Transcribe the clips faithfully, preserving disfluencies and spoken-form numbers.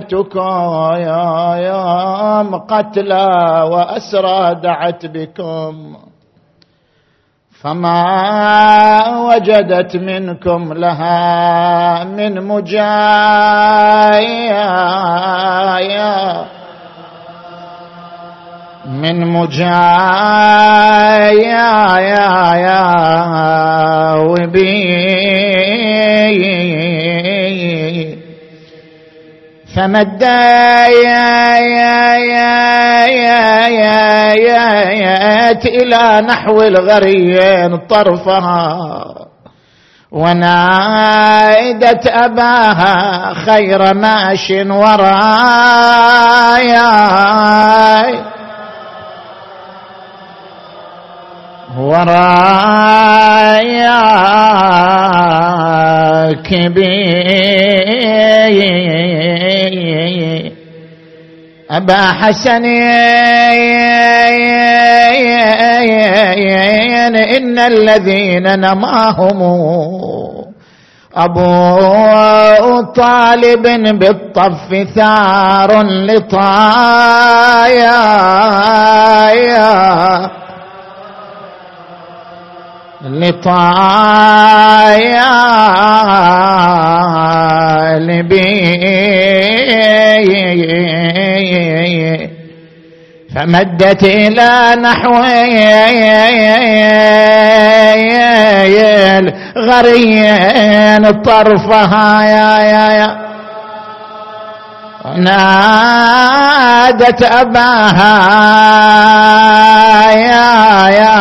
يا يوم قتلى وأسرى دعت بكم فما وجدت منكم لها من مجايا من مجايا وبي فمد يا يا يا يا يا يا إلى نحو الغريين طرفها ونادت أباها خير ماش ورايا ورايا كبير أبا حسن إن الذين نماهم أبو طالب بالطف ثار لطايا لطايا لبي فمدت إلى نحو الغريين طرفها يا يا يا نادت أباها يا يا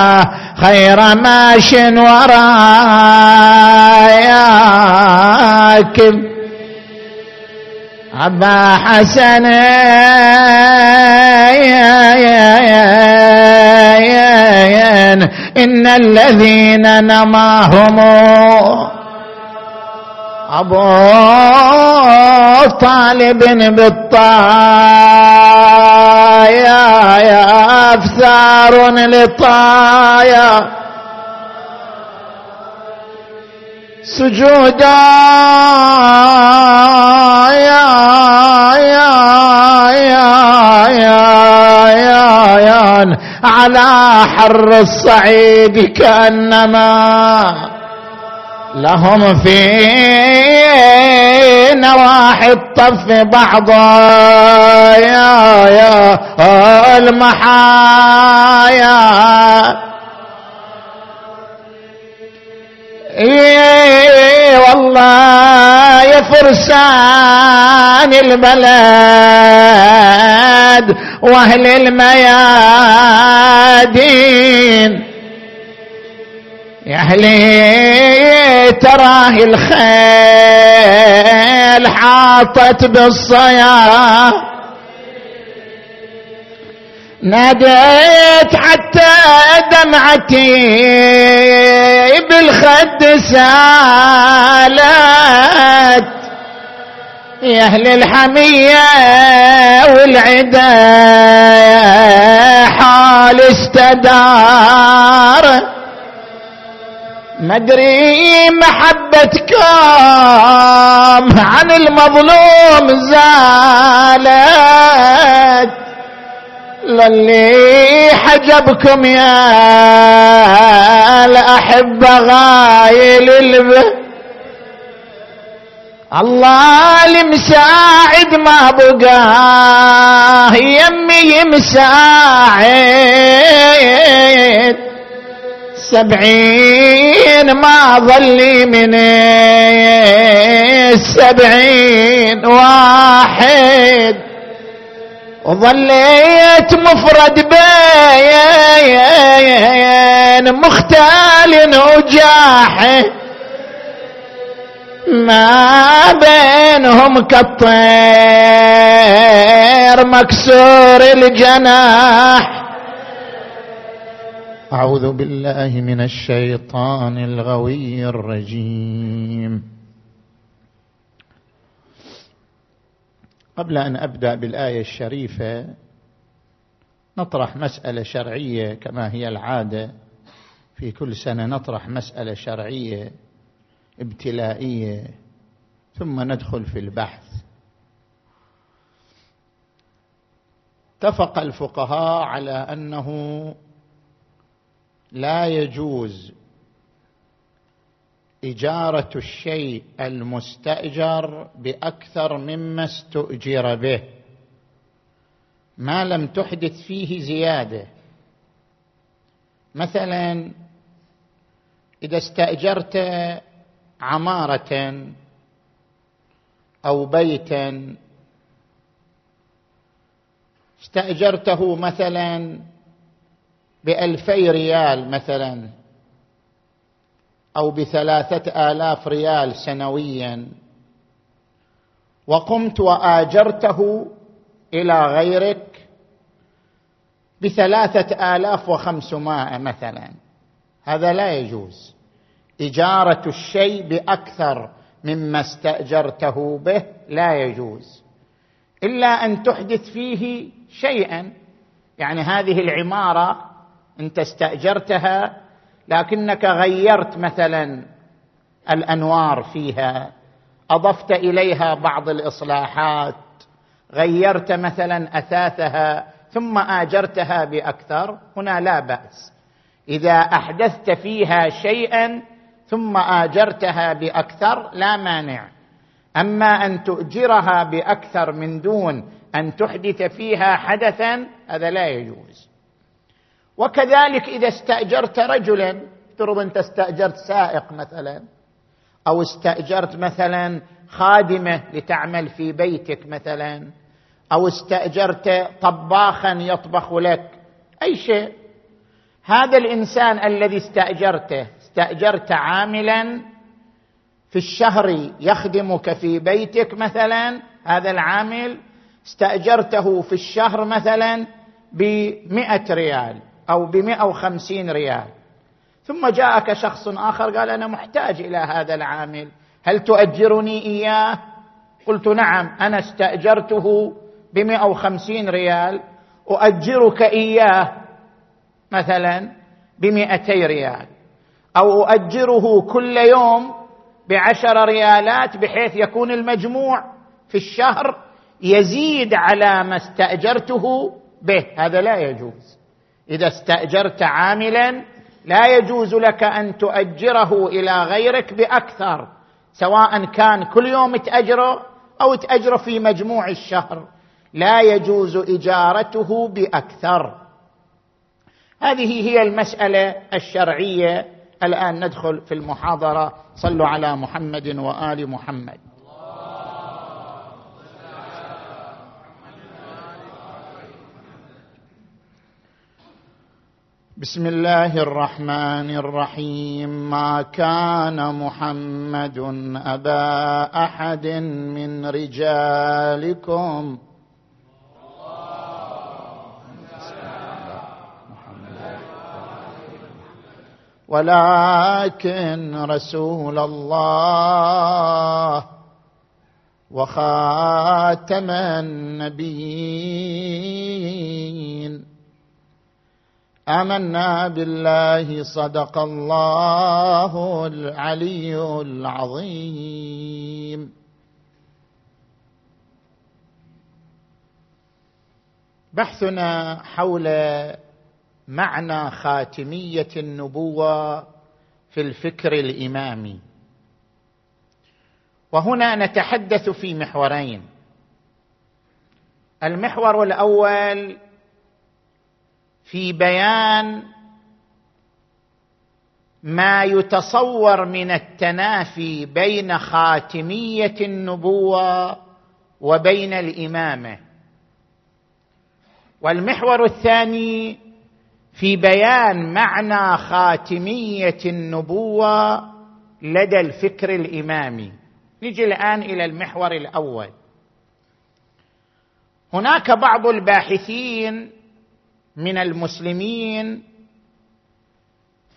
خير ماش وراياك أبا حسن يا يا يا يا إن الذين نماهم أبو طالب بالطايا يا أفسار لطايا سجودا يا يا يا يا يا على حر الصعيد كأنما لهم في نواحي الطف بعض يا يا المحايا اي والله يا فرسان البلد واهل الميادين يا أهلي تراه الخيل حاطت بالصيا ناديت حتى دمعتي بالخد سالت يا أهل الحمية والعدا حال استدار مدري محبتكم عن المظلوم زالت للي حجبكم يا الأحبة غايل الب الله المساعد ما بقاه يمي مساعد سبعين ما ظلي من السبعين واحد وظليت مفرد بين مختال وجاحد ما بينهم كالطير مكسور الجناح أعوذ بالله من الشيطان الغوي الرجيم. قبل أن أبدأ بالآية الشريفة نطرح مسألة شرعية كما هي العادة، في كل سنة نطرح مسألة شرعية ابتلائية ثم ندخل في البحث. اتفق الفقهاء على أنه لا يجوز إجارة الشيء المستأجر بأكثر مما استؤجر به ما لم تحدث فيه زيادة. مثلا إذا استأجرت عمارة أو بيتا استأجرته مثلا بألفي ريال مثلا أو بثلاثة آلاف ريال سنويا، وقمت وآجرته إلى غيرك بثلاثة آلاف وخمسمائة مثلا، هذا لا يجوز إجارة الشيء بأكثر مما استأجرته به، لا يجوز إلا أن تحدث فيه شيئا. يعني هذه العمارة أنت استأجرتها لكنك غيرت مثلا الأنوار فيها، أضفت إليها بعض الإصلاحات، غيرت مثلا أثاثها، ثم آجرتها بأكثر، هنا لا بأس. إذا أحدثت فيها شيئا ثم آجرتها بأكثر لا مانع. أما أن تؤجرها بأكثر من دون أن تحدث فيها حدثا هذا لا يجوز. وكذلك إذا استأجرت رجلا، افترض أنت استأجرت سائق مثلا أو استأجرت مثلا خادمة لتعمل في بيتك مثلا أو استأجرت طباخا يطبخ لك أي شيء، هذا الإنسان الذي استأجرته استأجرت عاملا في الشهر يخدمك في بيتك مثلا، هذا العامل استأجرته في الشهر مثلا بمئة ريال أو بمئة وخمسين ريال، ثم جاءك شخص آخر قال أنا محتاج إلى هذا العامل هل تؤجرني إياه؟ قلت نعم، أنا استأجرته بمئة وخمسين ريال أؤجرك إياه مثلا بمئتي ريال، أو أؤجره كل يوم بعشر ريالات بحيث يكون المجموع في الشهر يزيد على ما استأجرته به، هذا لا يجوز. إذا استأجرت عاملا لا يجوز لك أن تؤجره إلى غيرك بأكثر، سواء كان كل يوم تأجره أو تأجره في مجموع الشهر، لا يجوز إجارته بأكثر. هذه هي المسألة الشرعية. الآن ندخل في المحاضرة. صلوا على محمد وآل محمد. بسم الله الرحمن الرحيم. ما كان محمد أبا أحد من رجالكم ولكن رسول الله وخاتم النبيين. آمنا بالله. صدق الله العلي العظيم. بحثنا حول معنى خاتمية النبوة في الفكر الإمامي، وهنا نتحدث في محورين. المحور الأول في بيان ما يتصور من التنافي بين خاتمية النبوة وبين الإمامة، والمحور الثاني في بيان معنى خاتمية النبوة لدى الفكر الإمامي. نجي الآن إلى المحور الأول. هناك بعض الباحثين من المسلمين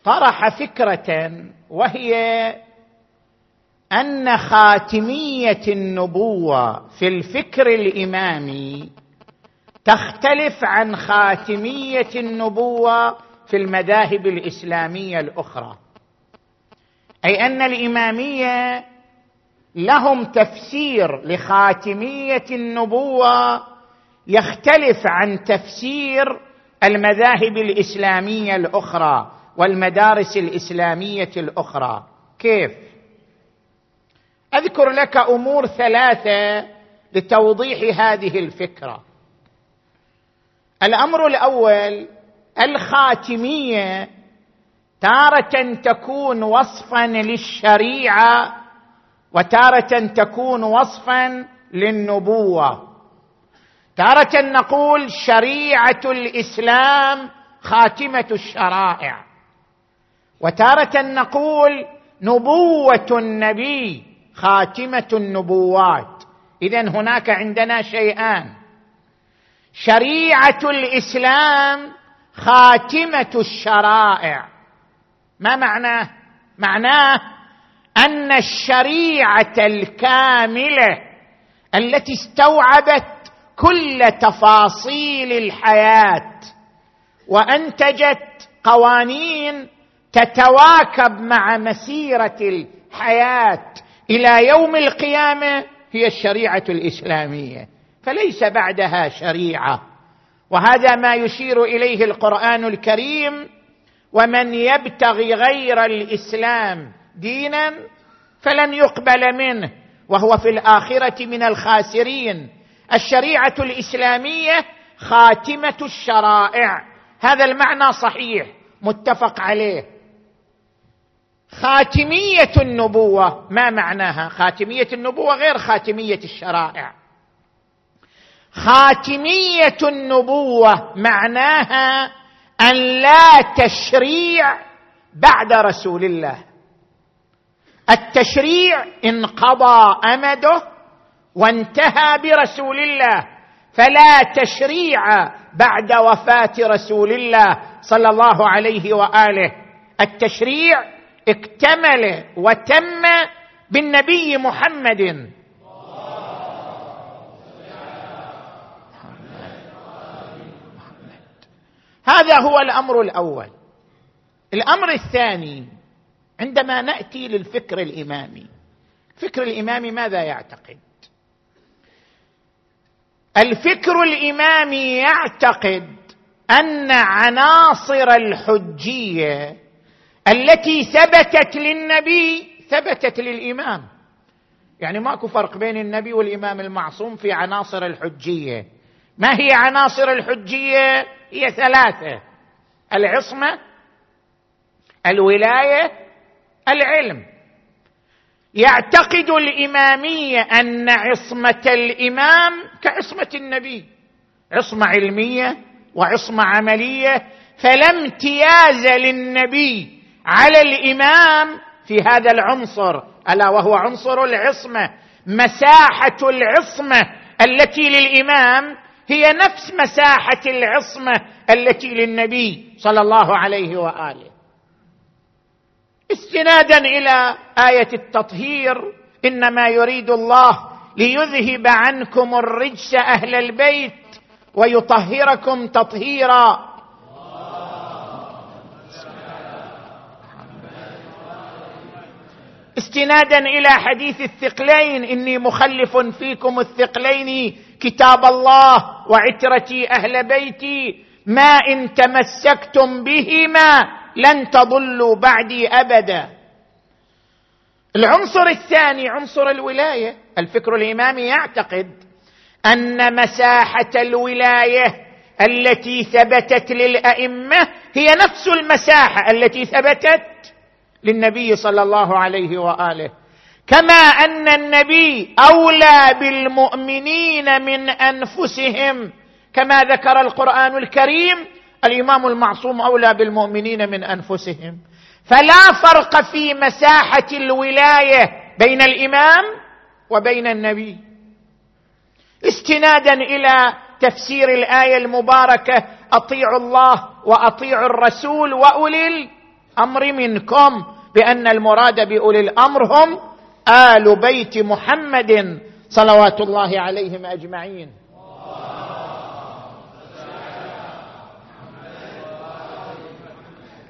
طرح فكرة، وهي أن خاتمية النبوة في الفكر الإمامي تختلف عن خاتمية النبوة في المذاهب الإسلامية الأخرى، أي أن الإمامية لهم تفسير لخاتمية النبوة يختلف عن تفسير المذاهب الإسلامية الأخرى والمدارس الإسلامية الأخرى. كيف؟ أذكر لك أمور ثلاثة لتوضيح هذه الفكرة. الأمر الأول، الخاتمية تارة تكون وصفا للشريعة وتارة تكون وصفا للنبوة. تارة نقول شريعة الإسلام خاتمة الشرائع، وتارة نقول نبوة النبي خاتمة النبوات. إذن هناك عندنا شيئان، شريعة الإسلام خاتمة الشرائع. ما معناه؟ معناه أن الشريعة الكاملة التي استوعبت كل تفاصيل الحياة وأنتجت قوانين تتواكب مع مسيرة الحياة إلى يوم القيامة هي الشريعة الإسلامية، فليس بعدها شريعة. وهذا ما يشير إليه القرآن الكريم: ومن يبتغي غير الإسلام دينا فلن يقبل منه وهو في الآخرة من الخاسرين. الشريعة الإسلامية خاتمة الشرائع، هذا المعنى صحيح متفق عليه. خاتمية النبوة ما معناها؟ خاتمية النبوة غير خاتمية الشرائع. خاتمية النبوة معناها أن لا تشريع بعد رسول الله، التشريع انقضى أمده وانتهى برسول الله، فلا تشريع بعد وفاة رسول الله صلى الله عليه وآله. التشريع اكتمل وتم بالنبي محمد. هذا هو الأمر الأول. الأمر الثاني، عندما نأتي للفكر الإمامي، الفكر الإمامي ماذا يعتقد؟ الفكر الإمامي يعتقد أن عناصر الحجية التي ثبتت للنبي ثبتت للإمام، يعني ماكو فرق بين النبي والإمام المعصوم في عناصر الحجية. ما هي عناصر الحجية؟ هي ثلاثة: العصمة، الولاية، العلم. يعتقد الإمامية أن عصمة الإمام كعصمة النبي، عصمة علمية وعصمة عملية، فلا امتياز للنبي على الإمام في هذا العنصر، ألا وهو عنصر العصمة. مساحة العصمة التي للإمام هي نفس مساحة العصمة التي للنبي صلى الله عليه وآله، استنادا إلى آية التطهير: إنما يريد الله ليذهب عنكم الرجس أهل البيت ويطهركم تطهيرا. استنادا إلى حديث الثقلين: إني مخلف فيكم الثقلين كتاب الله وعترتي أهل بيتي ما إن تمسكتم بهما لن تضلوا بعدي أبدا. العنصر الثاني عنصر الولاية. الفكر الإمامي يعتقد أن مساحة الولاية التي ثبتت للأئمة هي نفس المساحة التي ثبتت للنبي صلى الله عليه وآله، كما أن النبي أولى بالمؤمنين من أنفسهم كما ذكر القرآن الكريم: الإمام المعصوم أولى بالمؤمنين من أنفسهم. فلا فرق في مساحة الولاية بين الإمام وبين النبي. استنادا إلى تفسير الآية المباركة: أطيعوا الله وأطيعوا الرسول وأولي الأمر منكم، بأن المراد بأولي الأمر هم آل بيت محمد صلوات الله عليهم أجمعين.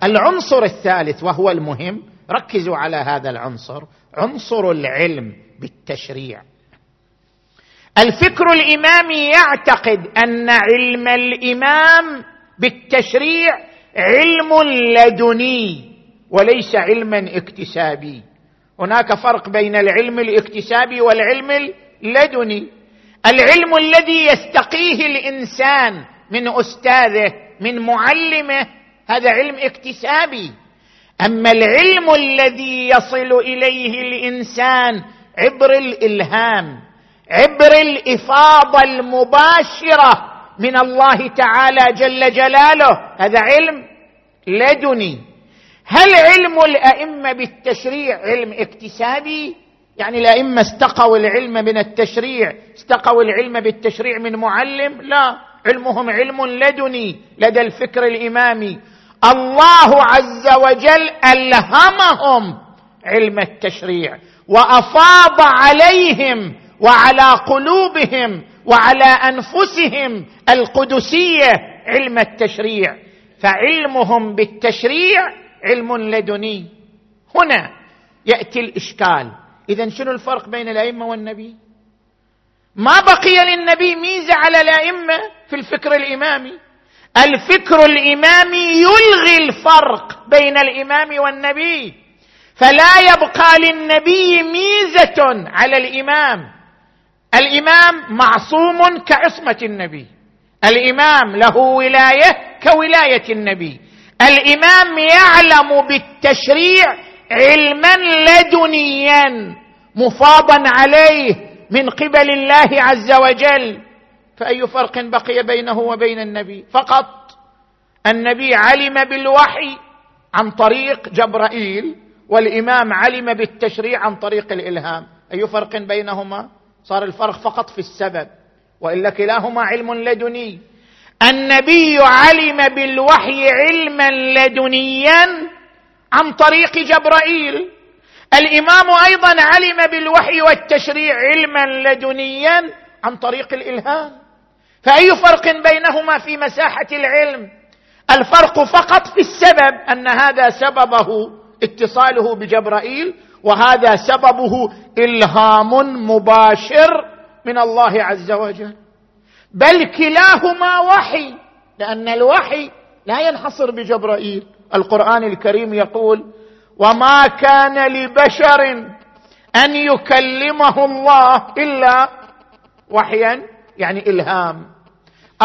العنصر الثالث وهو المهم، ركزوا على هذا العنصر، عنصر العلم بالتشريع. الفكر الإمامي يعتقد أن علم الإمام بالتشريع علم لدني وليس علما اكتسابي. هناك فرق بين العلم الاكتسابي والعلم اللدني. العلم الذي يستقيه الإنسان من أستاذه من معلمه هذا علم اكتسابي، أما العلم الذي يصل إليه الإنسان عبر الإلهام عبر الإفاضة المباشرة من الله تعالى جل جلاله هذا علم لدني. هل علم الأئمة بالتشريع علم اكتسابي؟ يعني الأئمة استقوا العلم من التشريع استقوا العلم بالتشريع من معلم؟ لا، علمهم علم لدني لدى الفكر الإمامي. الله عز وجل ألهمهم علم التشريع وأفاض عليهم وعلى قلوبهم وعلى أنفسهم القدسية علم التشريع، فعلمهم بالتشريع علم لدني. هنا يأتي الإشكال، إذن شنو الفرق بين الأئمة والنبي؟ ما بقي للنبي ميزة على الأئمة في الفكر الإمامي. الفكر الإمامي يلغي الفرق بين الإمام والنبي، فلا يبقى للنبي ميزة على الإمام. الإمام معصوم كعصمة النبي، الإمام له ولاية كولاية النبي، الإمام يعلم بالتشريع علما لدنيا مفاضا عليه من قبل الله عز وجل. فأي فرق بقي بينه وبين النبي؟ فقط النبي علم بالوحي عن طريق جبرائيل، والإمام علم بالتشريع عن طريق الإلهام. أي فرق بينهما؟ صار الفرق فقط في السبب، وإلا كلاهما علم لدني. النبي علم بالوحي علما لدنيا عن طريق جبرائيل، الإمام أيضا علم بالوحي والتشريع علما لدنيا عن طريق الإلهام. فأي فرق بينهما في مساحة العلم؟ الفرق فقط في السبب، أن هذا سببه اتصاله بجبرائيل وهذا سببه إلهام مباشر من الله عز وجل، بل كلاهما وحي، لأن الوحي لا ينحصر بجبرائيل. القرآن الكريم يقول: وما كان لبشر أن يكلمه الله إلا وحيا، يعني إلهام،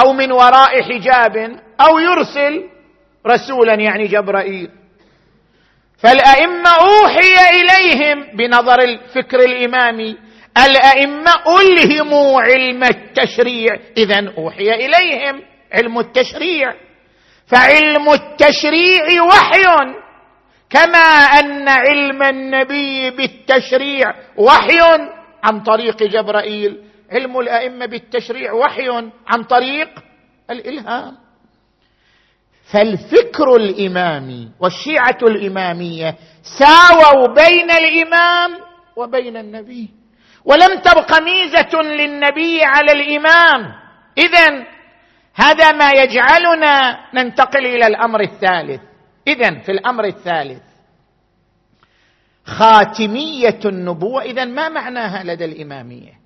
أو من وراء حجاب، أو يرسل رسولا يعني جبرائيل. فالأئمة أوحي إليهم بنظر الفكر الإمامي، الأئمة ألهموا علم التشريع، إذن أوحي إليهم علم التشريع. فعلم التشريع وحي، كما أن علم النبي بالتشريع وحي عن طريق جبرائيل، علم الأئمة بالتشريع وحي عن طريق الإلهام. فالفكر الإمامي والشيعة الإمامية ساووا بين الإمام وبين النبي، ولم تبق ميزة للنبي على الإمام. إذن هذا ما يجعلنا ننتقل إلى الأمر الثالث. إذن في الأمر الثالث خاتمية النبوة. إذن ما معناها لدى الإمامية؟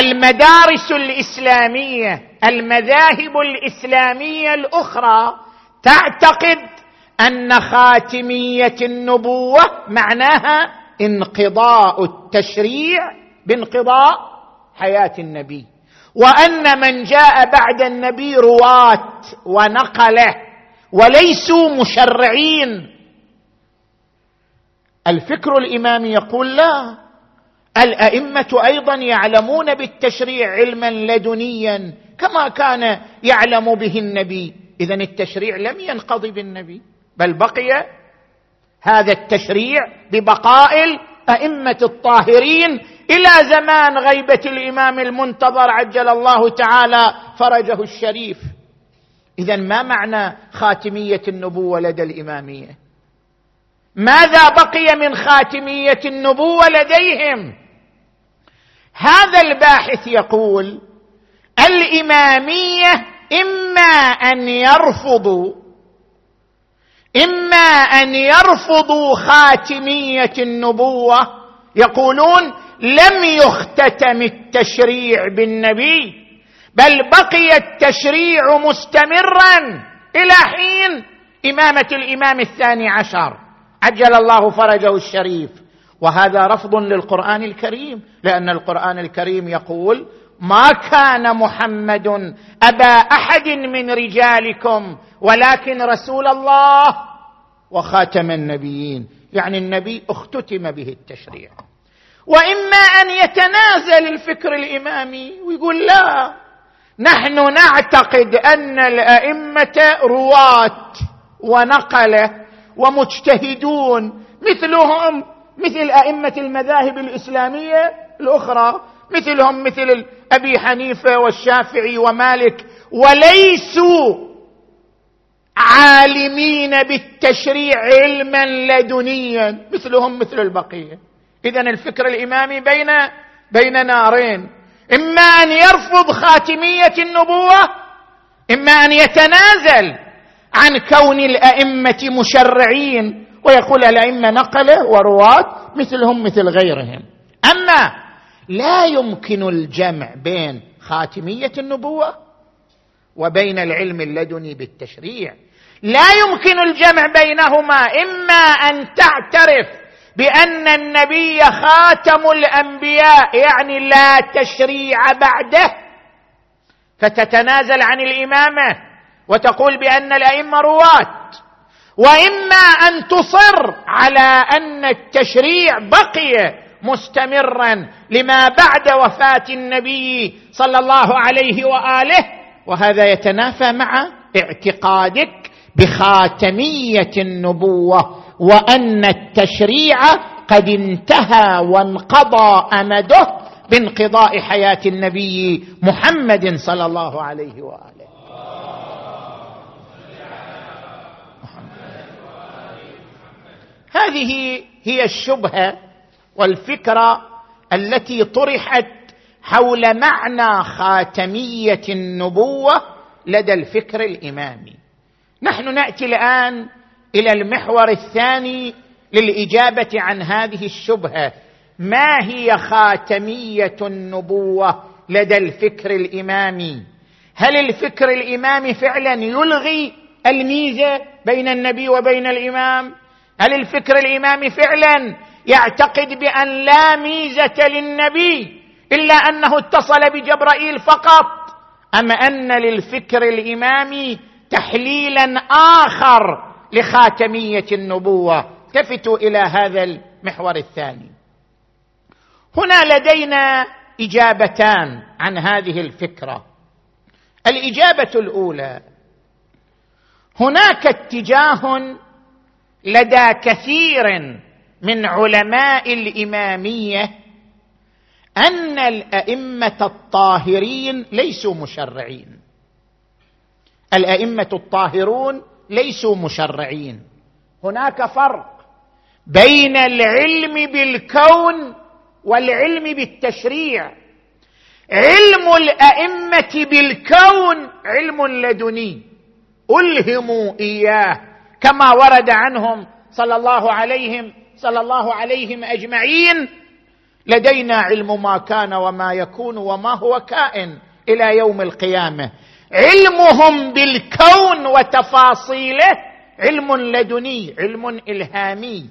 المدارس الإسلامية المذاهب الإسلامية الأخرى تعتقد أن خاتمية النبوة معناها انقضاء التشريع بانقضاء حياة النبي، وأن من جاء بعد النبي رواة ونقله وليسوا مشرعين. الفكر الإمامي يقول لا، الأئمة أيضا يعلمون بالتشريع علما لدنيا كما كان يعلم به النبي. إذن التشريع لم ينقضي بالنبي، بل بقي هذا التشريع ببقاء الأئمة الطاهرين إلى زمان غيبة الإمام المنتظر عجل الله تعالى فرجه الشريف. إذن ما معنى خاتمية النبوة لدى الإمامية؟ ماذا بقي من خاتمية النبوة لديهم؟ هذا الباحث يقول الإمامية إما أن يرفضوا إما أن يرفضوا خاتمية النبوة، يقولون لم يختتم التشريع بالنبي، بل بقي التشريع مستمرا إلى حين إمامة الإمام الثاني عشر عجل الله فرجه الشريف. وهذا رفض للقرآن الكريم، لأن القرآن الكريم يقول: ما كان محمد أبا أحد من رجالكم ولكن رسول الله وخاتم النبيين. يعني النبي اختتم به التشريع. وإما أن يتنازل الفكر الإمامي ويقول: لا، نحن نعتقد أن الأئمة رواة ونقلة ومجتهدون مثلهم مثل أئمة المذاهب الإسلامية الأخرى، مثلهم مثل أبي حنيفة والشافعي ومالك، وليسوا عالمين بالتشريع علما لدنيا مثلهم مثل البقية. إذن الفكر الإمامي بين بين نارين: إما أن يرفض خاتمية النبوة، إما أن يتنازل عن كون الأئمة مشرعين ويقول الأئمة نقلة ورواة مثلهم مثل غيرهم. أما لا يمكن الجمع بين خاتمية النبوة وبين العلم اللدني بالتشريع، لا يمكن الجمع بينهما. إما أن تعترف بأن النبي خاتم الأنبياء يعني لا تشريع بعده، فتتنازل عن الإمامة وتقول بأن الأئمة رواة، وإما أن تصر على أن التشريع بقي مستمرا لما بعد وفاة النبي صلى الله عليه وآله، وهذا يتنافى مع اعتقادك بخاتمية النبوة وأن التشريع قد انتهى وانقضى أمده بانقضاء حياة النبي محمد صلى الله عليه وآله. هذه هي الشبهة والفكرة التي طرحت حول معنى خاتمية النبوة لدى الفكر الإمامي. نحن نأتي الآن إلى المحور الثاني للإجابة عن هذه الشبهة: ما هي خاتمية النبوة لدى الفكر الإمامي؟ هل الفكر الإمامي فعلا يلغي الميزة بين النبي وبين الإمام؟ هل الفكر الإمامي فعلا يعتقد بأن لا ميزة للنبي إلا أنه اتصل بجبرائيل فقط، أم أن للفكر الإمامي تحليلا آخر لخاتمية النبوة؟ التفتوا إلى هذا المحور الثاني. هنا لدينا إجابتان عن هذه الفكرة. الإجابة الأولى: هناك اتجاه لدى كثير من علماء الإمامية أن الأئمة الطاهرين ليسوا مشرعين. الأئمة الطاهرون ليسوا مشرعين. هناك فرق بين العلم بالكون والعلم بالتشريع. علم الأئمة بالكون علم لدني ألهموا إياه، كما ورد عنهم صلى الله عليهم صلى الله عليهم أجمعين: لدينا علم ما كان وما يكون وما هو كائن إلى يوم القيامة. علمهم بالكون وتفاصيله علم لدني، علم إلهامي.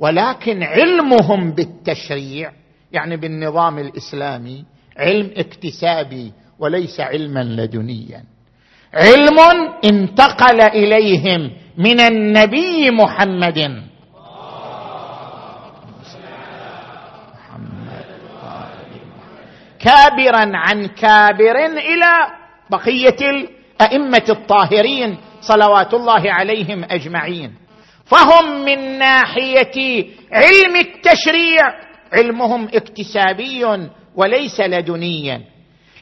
ولكن علمهم بالتشريع يعني بالنظام الإسلامي علم اكتسابي وليس علما لدنيا، علم انتقل إليهم من النبي محمد. كابرا عن كابر إلى بقية الأئمة الطاهرين صلوات الله عليهم أجمعين. فهم من ناحية علم التشريع علمهم اكتسابي وليس لدنيا.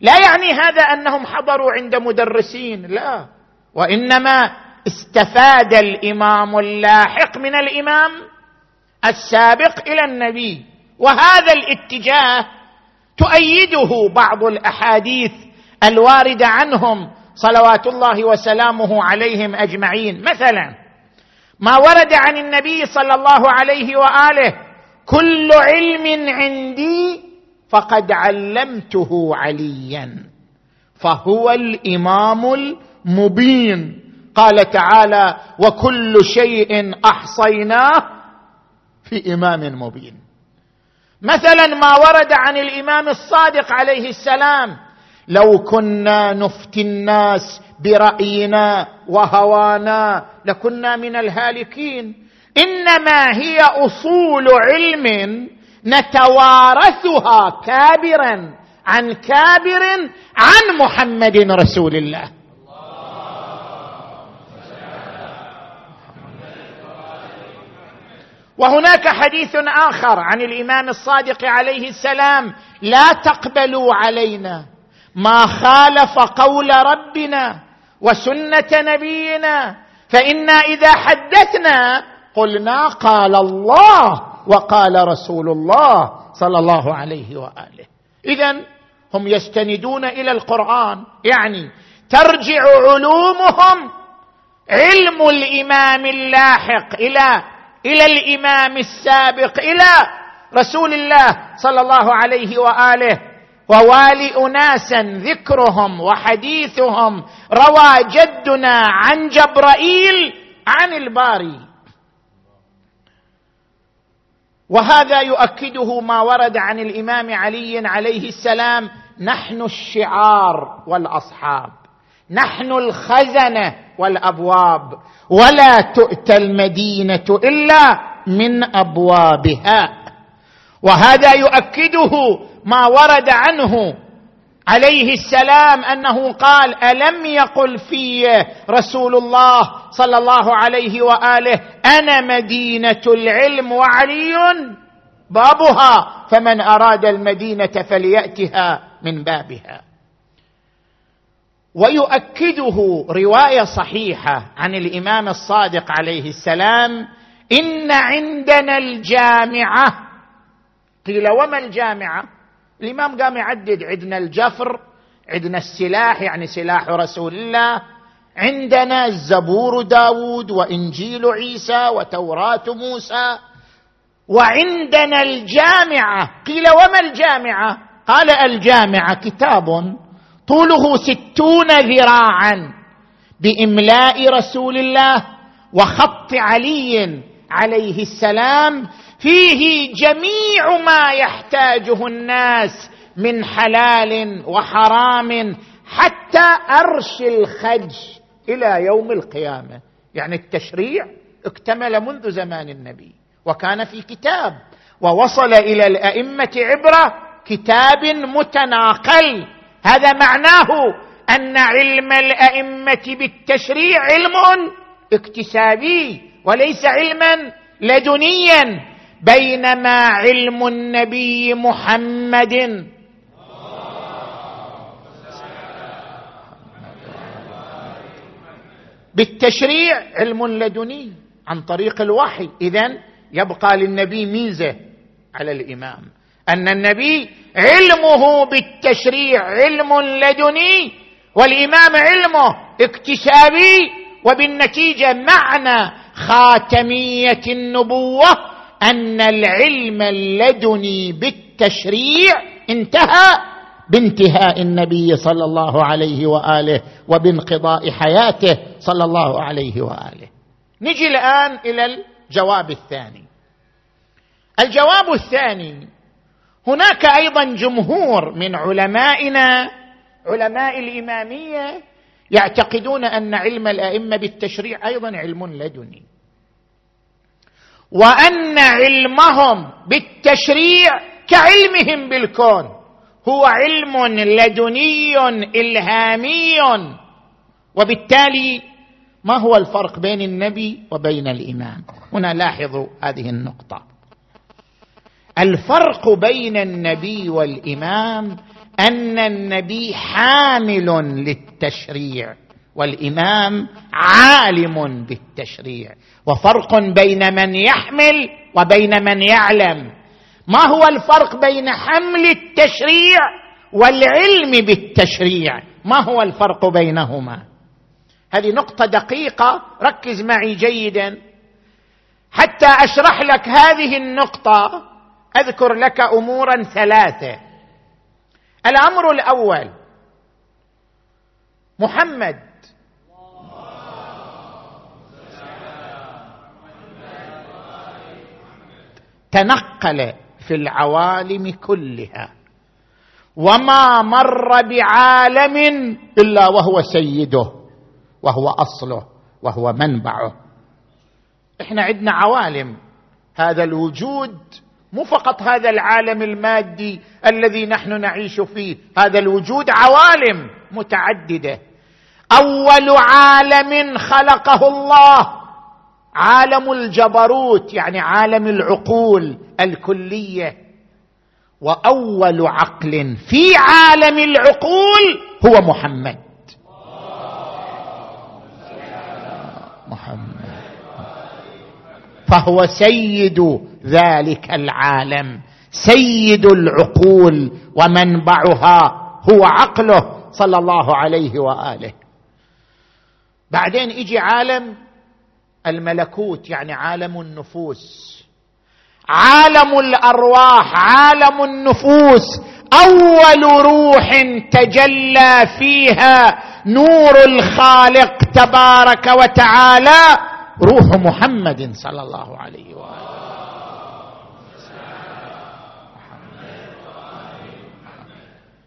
لا يعني هذا أنهم حضروا عند مدرسين، لا، وإنما استفاد الإمام اللاحق من الإمام السابق إلى النبي. وهذا الاتجاه تؤيده بعض الأحاديث الواردة عنهم صلوات الله وسلامه عليهم أجمعين. مثلا ما ورد عن النبي صلى الله عليه وآله: كل علم عندي فقد علمته عليا فهو الإمام المبين. قال تعالى وكل شيء أحصيناه في إمام مبين. مثلا ما ورد عن الإمام الصادق عليه السلام لو كنا نفتي الناس برأينا وهوانا لكنا من الهالكين. إنما هي أصول علم نتوارثها كابرا عن كابر عن محمد رسول الله. وهناك حديث آخر عن الإمام الصادق عليه السلام لا تقبلوا علينا ما خالف قول ربنا وسنة نبينا فإنا إذا حدثنا قلنا قال الله وقال رسول الله صلى الله عليه وآله. إذن هم يستندون إلى القرآن، يعني ترجع علومهم علم الإمام اللاحق إلى إلى الإمام السابق إلى رسول الله صلى الله عليه وآله. ووالئ ناسا ذكرهم وحديثهم روى جدنا عن جبرائيل عن الباري. وهذا يؤكده ما ورد عن الإمام علي عليه السلام نحن الشعار والأصحاب، نحن الخزنة والأبواب، ولا تؤتى المدينة إلا من أبوابها. وهذا يؤكده ما ورد عنه عليه السلام أنه قال ألم يقل فيه رسول الله صلى الله عليه وآله أنا مدينة العلم وعلي بابها فمن أراد المدينة فليأتها من بابها. ويؤكده رواية صحيحة عن الإمام الصادق عليه السلام إن عندنا الجامعة. قيل وما الجامعة؟ الإمام قام يعدد عندنا الجفر، عندنا السلاح يعني سلاح رسول الله، عندنا الزبور داود وإنجيل عيسى وتوراة موسى، وعندنا الجامعة. قيل وما الجامعة؟ قال الجامعة كتاب طوله ستون ذراعا بإملاء رسول الله وخط علي عليه السلام فيه جميع ما يحتاجه الناس من حلال وحرام حتى أرش الخج إلى يوم القيامة. يعني التشريع اكتمل منذ زمان النبي وكان في كتاب ووصل إلى الأئمة عبرة كتاب متناقل. هذا معناه أن علم الأئمة بالتشريع علم اكتسابي وليس علما لدنيا، بينما علم النبي محمد بالتشريع علم لدني عن طريق الوحي. إذن يبقى للنبي ميزة على الإمام أن النبي علمه بالتشريع علم لدني والإمام علمه اكتسابي، وبالنتيجة معنى خاتمية النبوة أن العلم اللدني بالتشريع انتهى بانتهاء النبي صلى الله عليه وآله وبانقضاء حياته صلى الله عليه وآله. نجي الآن إلى الجواب الثاني. الجواب الثاني هناك أيضا جمهور من علمائنا علماء الإمامية يعتقدون أن علم الأئمة بالتشريع أيضا علم لدني، وأن علمهم بالتشريع كعلمهم بالكون هو علم لدني إلهامي. وبالتالي ما هو الفرق بين النبي وبين الإمام؟ هنا لاحظوا هذه النقطة. الفرق بين النبي والإمام أن النبي حامل للتشريع والإمام عالم بالتشريع، وفرق بين من يحمل وبين من يعلم. ما هو الفرق بين حمل التشريع والعلم بالتشريع؟ ما هو الفرق بينهما؟ هذه نقطة دقيقة، ركز معي جيدا حتى أشرح لك هذه النقطة أذكر لك أمورا ثلاثة. الأمر الأول محمد تنقل في العوالم كلها وما مر بعالم إلا وهو سيده وهو أصله وهو منبعه. إحنا عندنا عوالم، هذا الوجود مو فقط هذا العالم المادي الذي نحن نعيش فيه، هذا الوجود عوالم متعددة. أول عالم خلقه الله عالم الجبروت، يعني عالم العقول الكلية، وأول عقل في عالم العقول هو محمد. محمد فهو سيد ذلك العالم، سيد العقول ومنبعها هو عقله صلى الله عليه وآله. بعدين يجي عالم الملكوت، يعني عالم النفوس، عالم الأرواح، عالم النفوس. أول روح تجلى فيها نور الخالق تبارك وتعالى روح محمد صلى الله عليه وآله.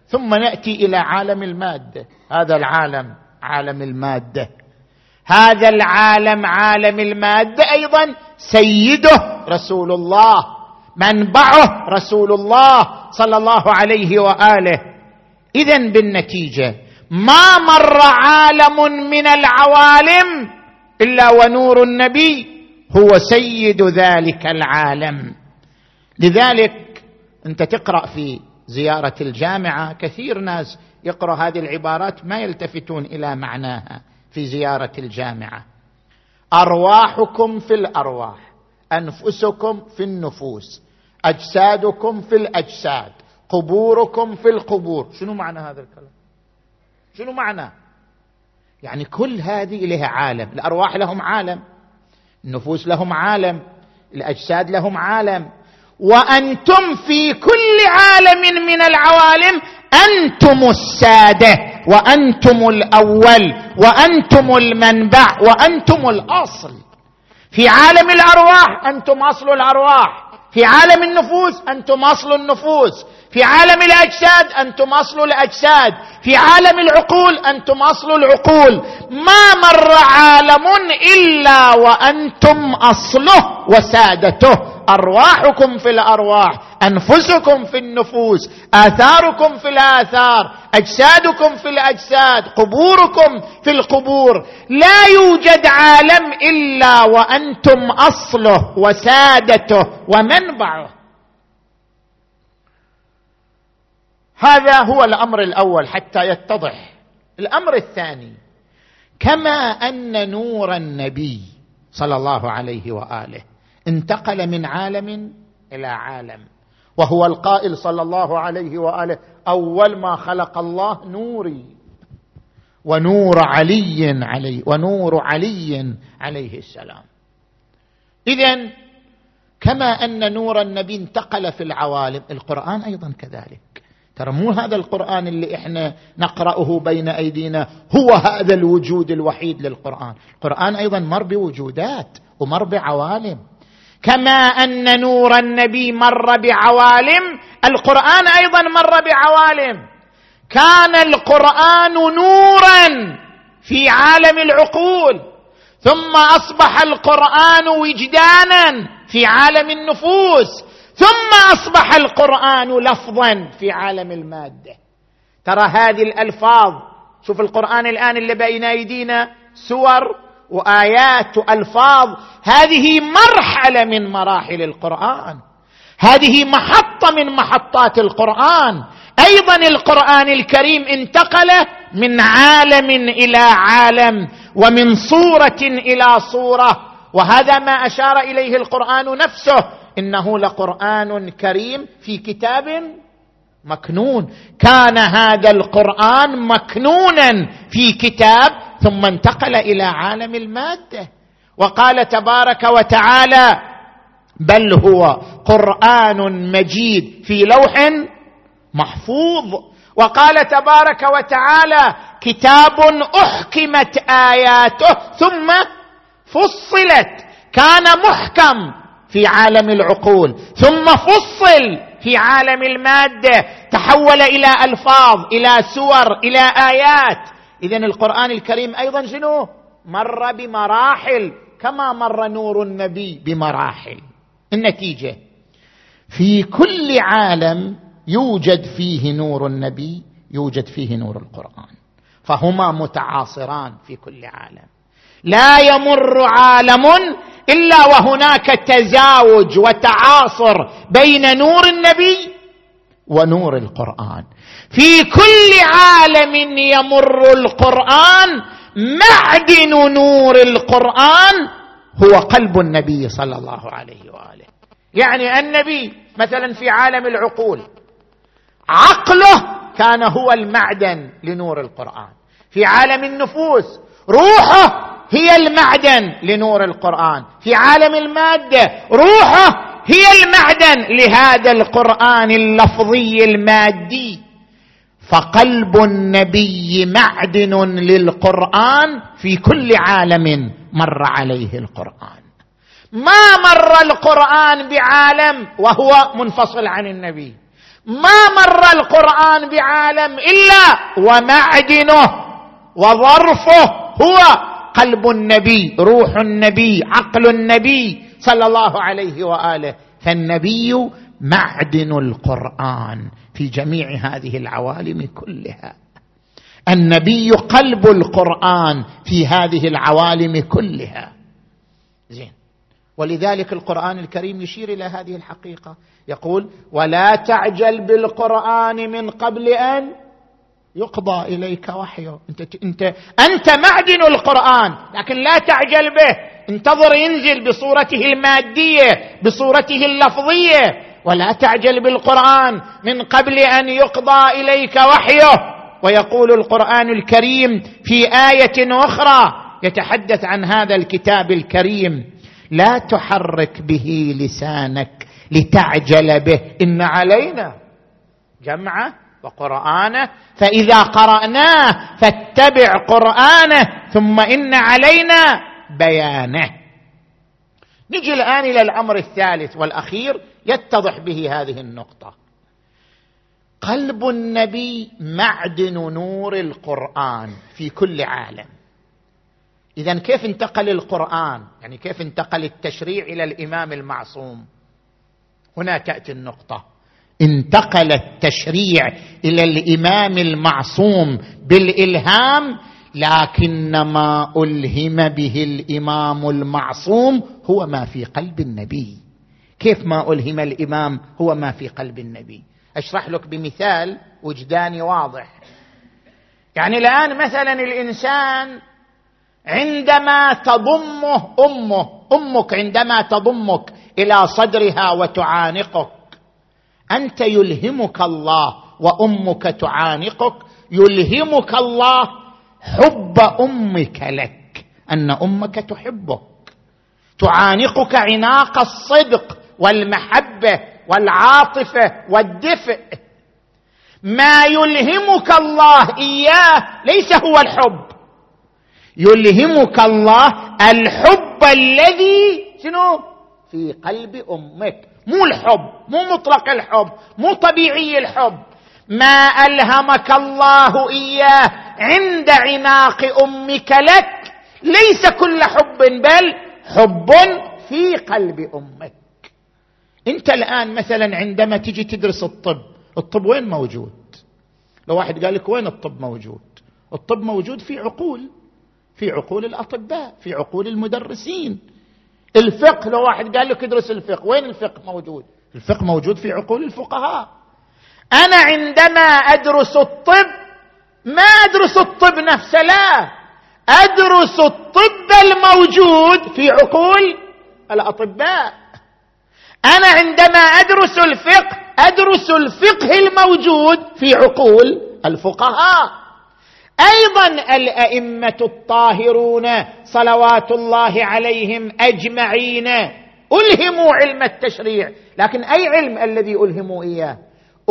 ثم نأتي إلى عالم المادة. هذا العالم عالم المادة، هذا العالم عالم المادة أيضا سيده رسول الله، منبعه رسول الله صلى الله عليه وآله. إذن بالنتيجة ما مر عالم من العوالم إلا ونور النبي هو سيد ذلك العالم. لذلك أنت تقرأ في زيارة الجامعة، كثير ناس يقرأ هذه العبارات ما يلتفتون إلى معناها. في زيارة الجامعة أرواحكم في الأرواح، أنفسكم في النفوس، أجسادكم في الأجساد، قبوركم في القبور. شنو معنى هذا الكلام؟ شنو معنى؟ يعني كل هذه لها عالم. الأرواح لهم عالم، النفوس لهم عالم، الأجساد لهم عالم، وأنتم في كل عالم من العوالم أنتم السادة وأنتم الأول وأنتم المنبع وأنتم الأصل. في عالم الأرواح أنتم أصل الأرواح، في عالم النفوس أنتم أصل النفوس، في عالم الأجساد أنتم أصل الأجساد، في عالم العقول أنتم أصل العقول. ما مر عالم إلا وأنتم أصله وسادته. أرواحكم في الأرواح، أنفسكم في النفوس، آثاركم في الآثار، أجسادكم في الأجساد، قبوركم في القبور. لا يوجد عالم إلا وأنتم أصله وسادته ومنبعه. هذا هو الأمر الأول حتى يتضح. الأمر الثاني، كما أن نور النبي صلى الله عليه وآله انتقل من عالم إلى عالم، وهو القائل صلى الله عليه وآله أول ما خلق الله نوري ونور علي عليه ونور علي عليه السلام. إذن كما أن نور النبي انتقل في العوالم، القرآن أيضا كذلك. ترى مو هذا القرآن اللي إحنا نقرأه بين أيدينا هو هذا الوجود الوحيد للقرآن. القرآن أيضا مر بوجودات ومر بعوالم. كما أن نور النبي مر بعوالم، القرآن أيضا مر بعوالم. كان القرآن نورا في عالم العقول، ثم أصبح القرآن وجدانا في عالم النفوس، ثم أصبح القرآن لفظا في عالم المادة. ترى هذه الألفاظ، شوف القرآن الآن اللي بين أيدينا سور وآيات وألفاظ، هذه مرحلة من مراحل القرآن، هذه محطة من محطات القرآن. أيضا القرآن الكريم انتقل من عالم إلى عالم ومن صورة إلى صورة، وهذا ما أشار إليه القرآن نفسه، إنه لقرآن كريم في كتاب مكنون. كان هذا القرآن مكنونا في كتاب، ثم انتقل إلى عالم المادة. وقال تبارك وتعالى بل هو قرآن مجيد في لوح محفوظ. وقال تبارك وتعالى كتاب أحكمت آياته ثم فصلت، كان محكم في عالم العقول ثم فصل في عالم المادة، تحول إلى ألفاظ، إلى سور، إلى آيات. إذن القرآن الكريم أيضا شنو؟ مر بمراحل كما مر نور النبي بمراحل. النتيجة في كل عالم يوجد فيه نور النبي، يوجد فيه نور القرآن، فهما متعاصران في كل عالم. لا يمر عالم إلا وهناك تزاوج وتعاصر بين نور النبي ونور القرآن. في كل عالم يمر القرآن معدن نور القرآن هو قلب النبي صلى الله عليه وآله. يعني النبي مثلا في عالم العقول عقله كان هو المعدن لنور القرآن، في عالم النفوس روحه هي المعدن لنور القرآن، في عالم المادة روحه هي المعدن لهذا القرآن اللفظي المادي. فقلب النبي معدن للقرآن في كل عالم مر عليه القرآن. ما مر القرآن بعالم وهو منفصل عن النبي، ما مر القرآن بعالم إلا ومعدنه وظرفه هو قلب النبي، روح النبي، عقل النبي صلى الله عليه وآله. فالنبي معدن القرآن في جميع هذه العوالم كلها، النبي قلب القرآن في هذه العوالم كلها. زين، ولذلك القرآن الكريم يشير إلى هذه الحقيقة، يقول ولا تعجل بالقرآن من قبل أن يقضى إليك وحيه. أنت, أنت, أنت معدن القرآن، لكن لا تعجل به، انتظر ينزل بصورته المادية، بصورته اللفظية. ولا تعجل بالقرآن من قبل أن يقضى إليك وحيه. ويقول القرآن الكريم في آية أخرى يتحدث عن هذا الكتاب الكريم، لا تحرك به لسانك لتعجل به، إن علينا جمعه وقرآنه، فإذا قرأناه فاتبع قرآنه، ثم إن علينا بيانه. نجي الآن إلى الأمر الثالث والأخير يتضح به هذه النقطة. قلب النبي معدن نور القرآن في كل عالم. إذن كيف انتقل القرآن، يعني كيف انتقل التشريع إلى الإمام المعصوم؟ هنا تأتي النقطة، انتقل التشريع إلى الإمام المعصوم بالإلهام، لكن ما ألهم به الإمام المعصوم هو ما في قلب النبي. كيف ما ألهم الإمام هو ما في قلب النبي؟ أشرح لك بمثال وجداني واضح. يعني الآن مثلا الإنسان عندما تضمه أمه أمك عندما تضمك إلى صدرها وتعانقك، أنت يلهمك الله وأمك تعانقك، يلهمك الله حب أمك لك، أن أمك تحبك، تعانقك عناق الصدق والمحبة والعاطفة والدفء. ما يلهمك الله إياه ليس هو الحب، يلهمك الله الحب الذي شنو في قلب أمك، مو الحب، مو مطلق الحب، مو طبيعي الحب. ما ألهمك الله إياه عند عناق أمك لك ليس كل حب، بل حب في قلب أمك. أنت الآن مثلا عندما تجي تدرس الطب، الطب وين موجود؟ لو واحد قال لك وين الطب موجود؟ الطب موجود في عقول، في عقول الأطباء، في عقول المدرسين. الفقه لو واحد قال لك ادرس الفقه، وين الفقه موجود؟ الفقه موجود في عقول الفقهاء. أنا عندما أدرس الطب ما أدرس الطب نفسه، لا، أدرس الطب الموجود في عقول الأطباء. أنا عندما أدرس الفقه أدرس الفقه الموجود في عقول الفقهاء. أيضا الأئمة الطاهرون صلوات الله عليهم أجمعين ألهموا علم التشريع، لكن أي علم الذي ألهموا إياه؟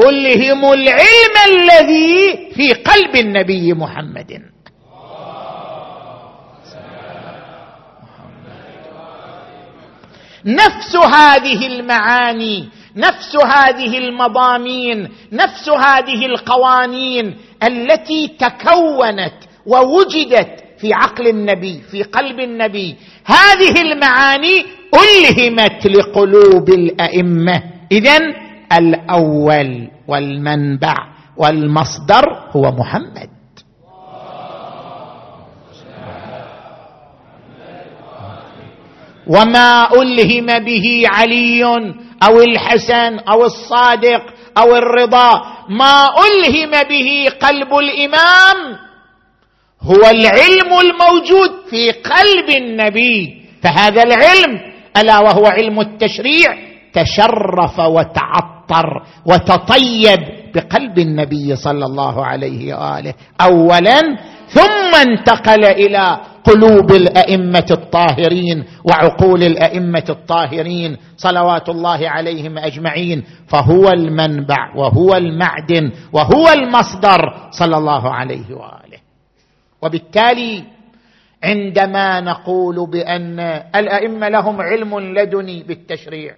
ألهموا العلم الذي في قلب النبي محمد. نفس هذه المعاني، نفس هذه المضامين، نفس هذه القوانين التي تكونت ووجدت في عقل النبي في قلب النبي، هذه المعاني ألهمت لقلوب الأئمة. إذن الأول والمنبع والمصدر هو محمد. وما ألهم به علي أو الحسن أو الصادق أو الرضا، ما ألهم به قلب الإمام هو العلم الموجود في قلب النبي. فهذا العلم ألا وهو علم التشريع تشرف وتعطر وتطيب بقلب النبي صلى الله عليه وآله أولا، ثم انتقل إلى قلوب الأئمة الطاهرين وعقول الأئمة الطاهرين صلوات الله عليهم أجمعين. فهو المنبع وهو المعدن وهو المصدر صلى الله عليه وآله. وبالتالي عندما نقول بأن الأئمة لهم علم لدني بالتشريع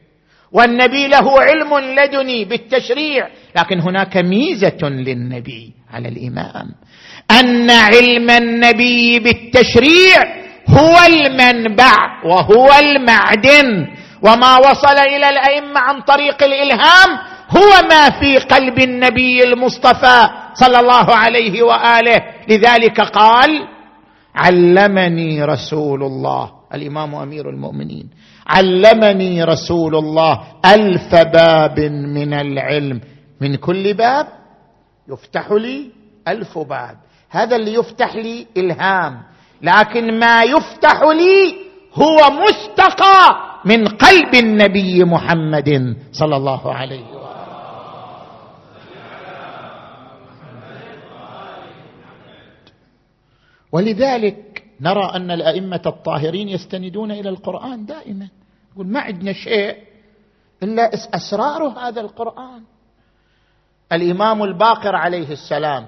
والنبي له علم لدني بالتشريع، لكن هناك ميزة للنبي على الإمام، أن علم النبي بالتشريع هو المنبع وهو المعدن، وما وصل إلى الأئمة عن طريق الإلهام هو ما في قلب النبي المصطفى صلى الله عليه وآله. لذلك قال: علمني رسول الله، الإمام أمير المؤمنين، علمني رسول الله ألف باب من العلم، من كل باب يفتح لي ألف باب. هذا اللي يفتح لي إلهام، لكن ما يفتح لي هو مستقى من قلب النبي محمد صلى الله عليه وسلم. ولذلك نرى أن الأئمة الطاهرين يستندون إلى القرآن دائما، يقول ما عندنا شيء إلا أسرار هذا القرآن. الإمام الباقر عليه السلام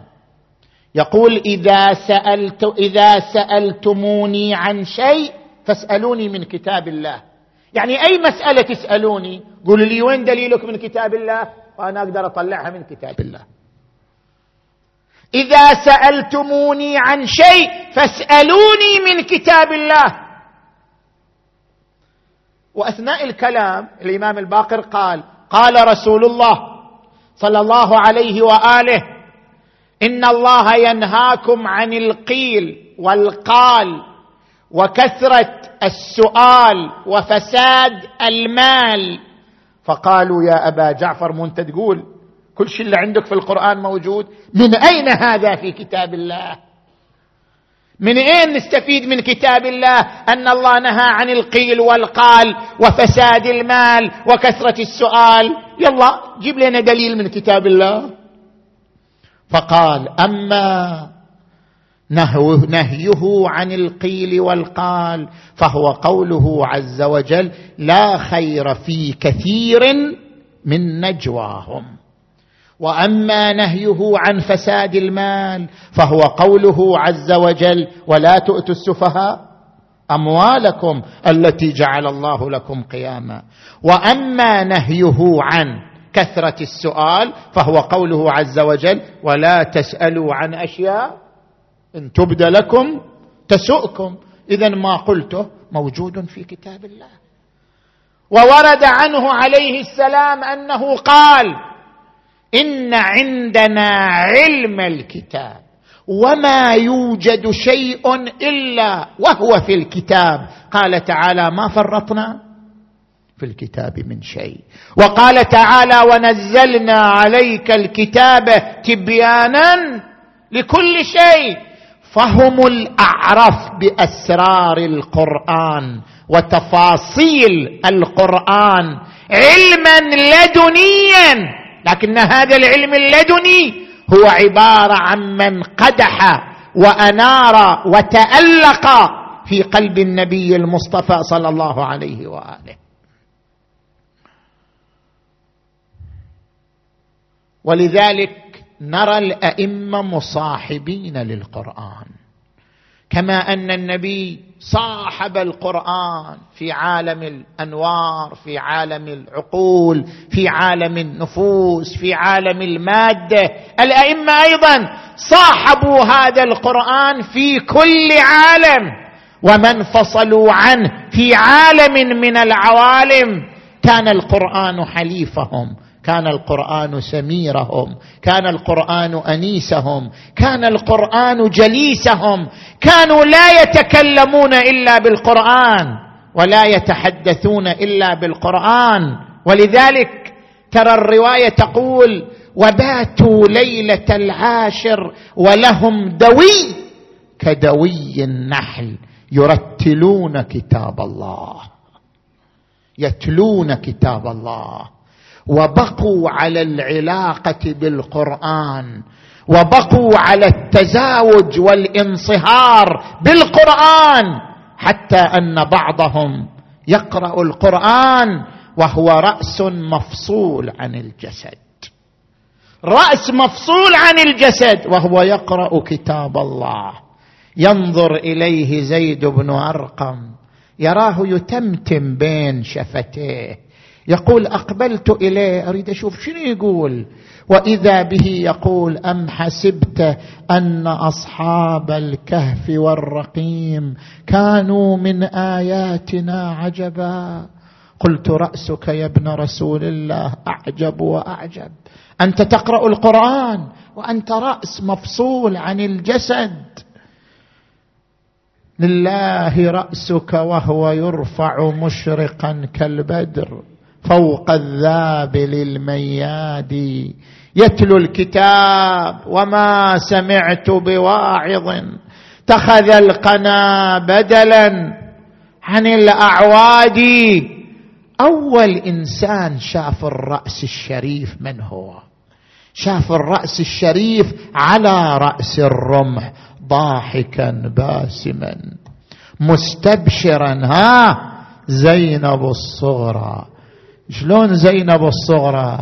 يقول: إذا سألت إذا سألتموني عن شيء فاسألوني من كتاب الله. يعني أي مسألة تسألوني قولوا لي وين دليلك من كتاب الله، وأنا أقدر أطلعها من كتاب الله. إذا سألتموني عن شيء فاسألوني من كتاب الله. وأثناء الكلام الإمام الباقر قال: قال رسول الله صلى الله عليه وآله: إن الله ينهاكم عن القيل والقال وكثرة السؤال وفساد المال. فقالوا: يا أبا جعفر، مو أنت تقول كل شيء اللي عندك في القرآن موجود؟ من أين هذا في كتاب الله؟ من أين نستفيد من كتاب الله أن الله نهى عن القيل والقال وفساد المال وكثرة السؤال؟ يلا جيب لنا دليل من كتاب الله. فقال: أما نهيه, نهيه عن القيل والقال فهو قوله عز وجل: لا خير في كثير من نجواهم. وأما نهيه عن فساد المال فهو قوله عز وجل: ولا تؤتوا السفهاء أموالكم التي جعل الله لكم قياما. وأما نهيه عن كثرة السؤال فهو قوله عز وجل: ولا تسألوا عن أشياء إن تبد لكم تسؤكم. إذن ما قلته موجود في كتاب الله. وورد عنه عليه السلام أنه قال: إن عندنا علم الكتاب وما يوجد شيء إلا وهو في الكتاب. قال تعالى: ما فرطنا في الكتاب من شيء. وقال تعالى: ونزلنا عليك الكتاب تبيانا لكل شيء. فهم الأعرف بأسرار القرآن وتفاصيل القرآن علما لدنيا، لكن هذا العلم اللدني هو عبارة عن من قدح وأنار وتألق في قلب النبي المصطفى صلى الله عليه وآله. ولذلك نرى الأئمة مصاحبين للقرآن، كما أن النبي صاحب القرآن في عالم الأنوار، في عالم العقول، في عالم النفوس، في عالم المادة. الأئمة أيضا صاحبوا هذا القرآن في كل عالم، ومن فصلوا عنه في عالم من العوالم كان القرآن حليفهم، كان القرآن سميرهم، كان القرآن أنيسهم، كان القرآن جليسهم. كانوا لا يتكلمون إلا بالقرآن ولا يتحدثون إلا بالقرآن. ولذلك ترى الرواية تقول وباتوا ليلة العاشر ولهم دوي كدوي النحل يرتلون كتاب الله، يتلون كتاب الله. وبقوا على العلاقة بالقرآن، وبقوا على التزاوج والانصهار بالقرآن، حتى أن بعضهم يقرأ القرآن وهو رأس مفصول عن الجسد، رأس مفصول عن الجسد، وهو يقرأ كتاب الله. ينظر إليه زيد بن أرقم يراه يتمتم بين شفتيه، يقول أقبلت إليه أريد أشوف شنو يقول، وإذا به يقول أم حسبت أن أصحاب الكهف والرقيم كانوا من آياتنا عجبا؟ قلت رأسك يا ابن رسول الله أعجب وأعجب، أنت تقرأ القرآن وأنت رأس مفصول عن الجسد. لله رأسك وهو يرفع مشرقا كالبدر فوق الذابل المياد يتلو الكتاب وما سمعت بواعظ اتخذ القنا بدلا عن الأعواد. أول إنسان شاف الرأس الشريف من هو؟ شاف الرأس الشريف على رأس الرمح ضاحكا باسما مستبشرا، ها زينب الصغرى. شلون زينب الصغرى؟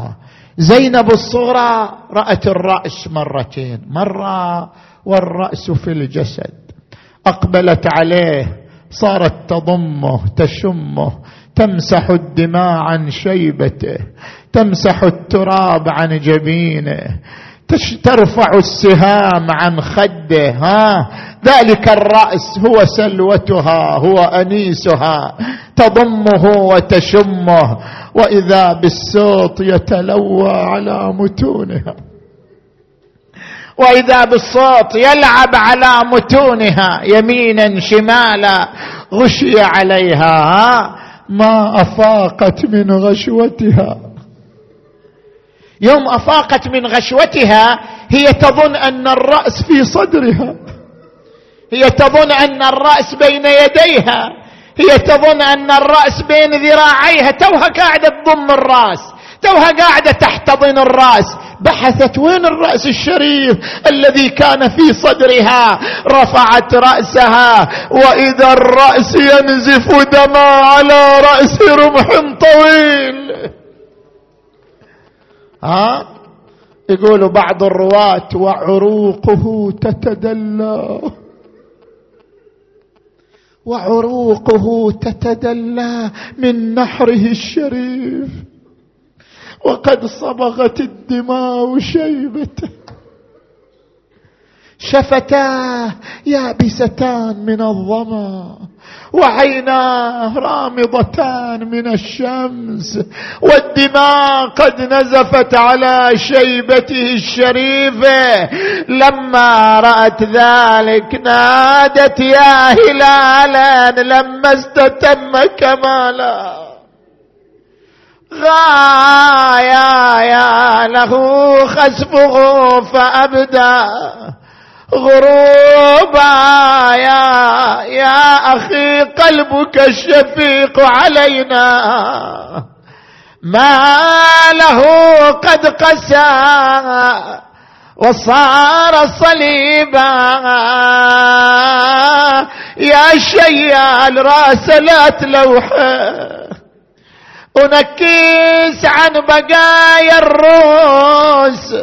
زينب الصغرى رأت الرأس مرتين، مرة والرأس في الجسد، أقبلت عليه صارت تضمه تشمه، تمسح الدماء عن شيبته، تمسح التراب عن جبينه، ترفع السهام عن خده. ها ذلك الرأس هو سلوتها، هو أنيسها، تضمه وتشمه، وإذا بالصوت يتلوى على متونها، وإذا بالصوت يلعب على متونها يمينا شمالا، غشي عليها ما أفاقت من غشوتها. يوم أفاقت من غشوتها هي تظن أن الرأس في صدرها، هي تظن أن الرأس بين يديها، هي تظن أن الرأس بين ذراعيها، توها قاعدة تضم الرأس، توها قاعدة تحتضن الرأس. بحثت وين الرأس الشريف الذي كان في صدرها، رفعت رأسها وإذا الرأس ينزف دما على رأس رمح طويل. ها يقولوا بعض الرواة وعروقه تتدلى، وعروقه تتدلى من نحره الشريف، وقد صبغت الدماء شيبته، شفتاه يابستان من الظما، وعيناه رامضتان من الشمس، والدماء قد نزفت على شيبته الشريفة. لما رأت ذلك نادت يا هلالا لما استتم كمالا، غايا يا له خسفه فأبدى غروبا، يا يا أخي قلبك الشفيق علينا ما له قد قسى وصار صليبا، يا شيال راسلات لوحه أنكس عن بقايا الروس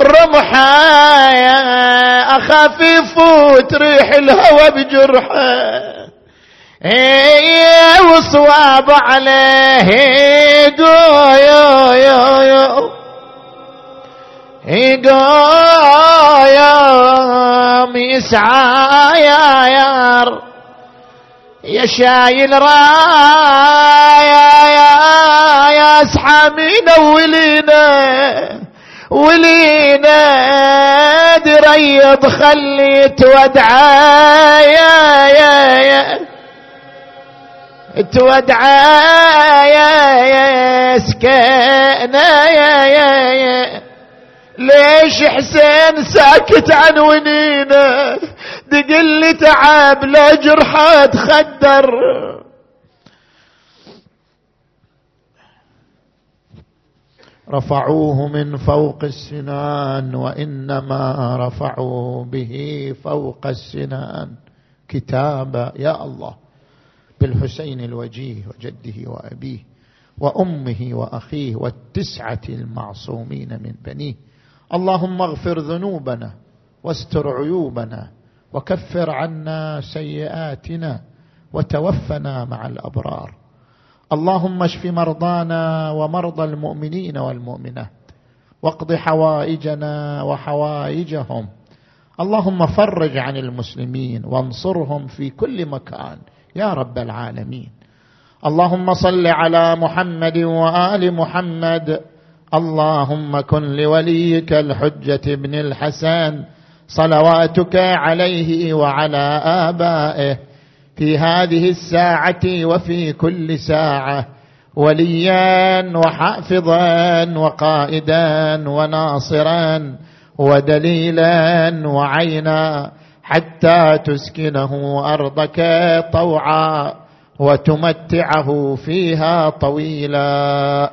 رمحايا، أخاف يفوت ريح الهوى بجرحه، وصواب عليه يقول يو يو يو يقول يوم يسعى يا يار يا شايل رايا يا يا اسحامينا ولينا ولينا دريض خليت ودعا يا يا يا تودعا يا سكينة يا يا يا ليش حسين ساكت عن ونينا دقلي تعب لا جرحة تخدر رفعوه من فوق السنان وإنما رفعوا به فوق السنان كتابا. يا الله بالحسين الوجيه وجده وأبيه وأمه وأخيه والتسعة المعصومين من بنيه، اللهم اغفر ذنوبنا واستر عيوبنا وكفر عنا سيئاتنا وتوفنا مع الأبرار. اللهم اشف مرضانا ومرضى المؤمنين والمؤمنات واقض حوائجنا وحوائجهم. اللهم فرج عن المسلمين وانصرهم في كل مكان يا رب العالمين. اللهم صل على محمد وآل محمد. اللهم كن لوليك الحجة ابن الحسن صلواتك عليه وعلى آبائه في هذه الساعة وفي كل ساعة وليا وحافظا وقائدا وناصرا ودليلا وعينا، حتى تسكنه أرضك طوعا وتمتعه فيها طويلا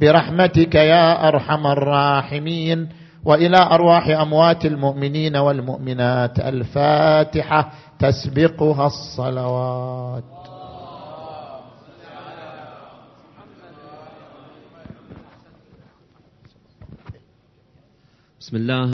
برحمتك يا أرحم الراحمين. وإلى أرواح أموات المؤمنين والمؤمنات الفاتحة تسبقها الصلوات. بسم الله.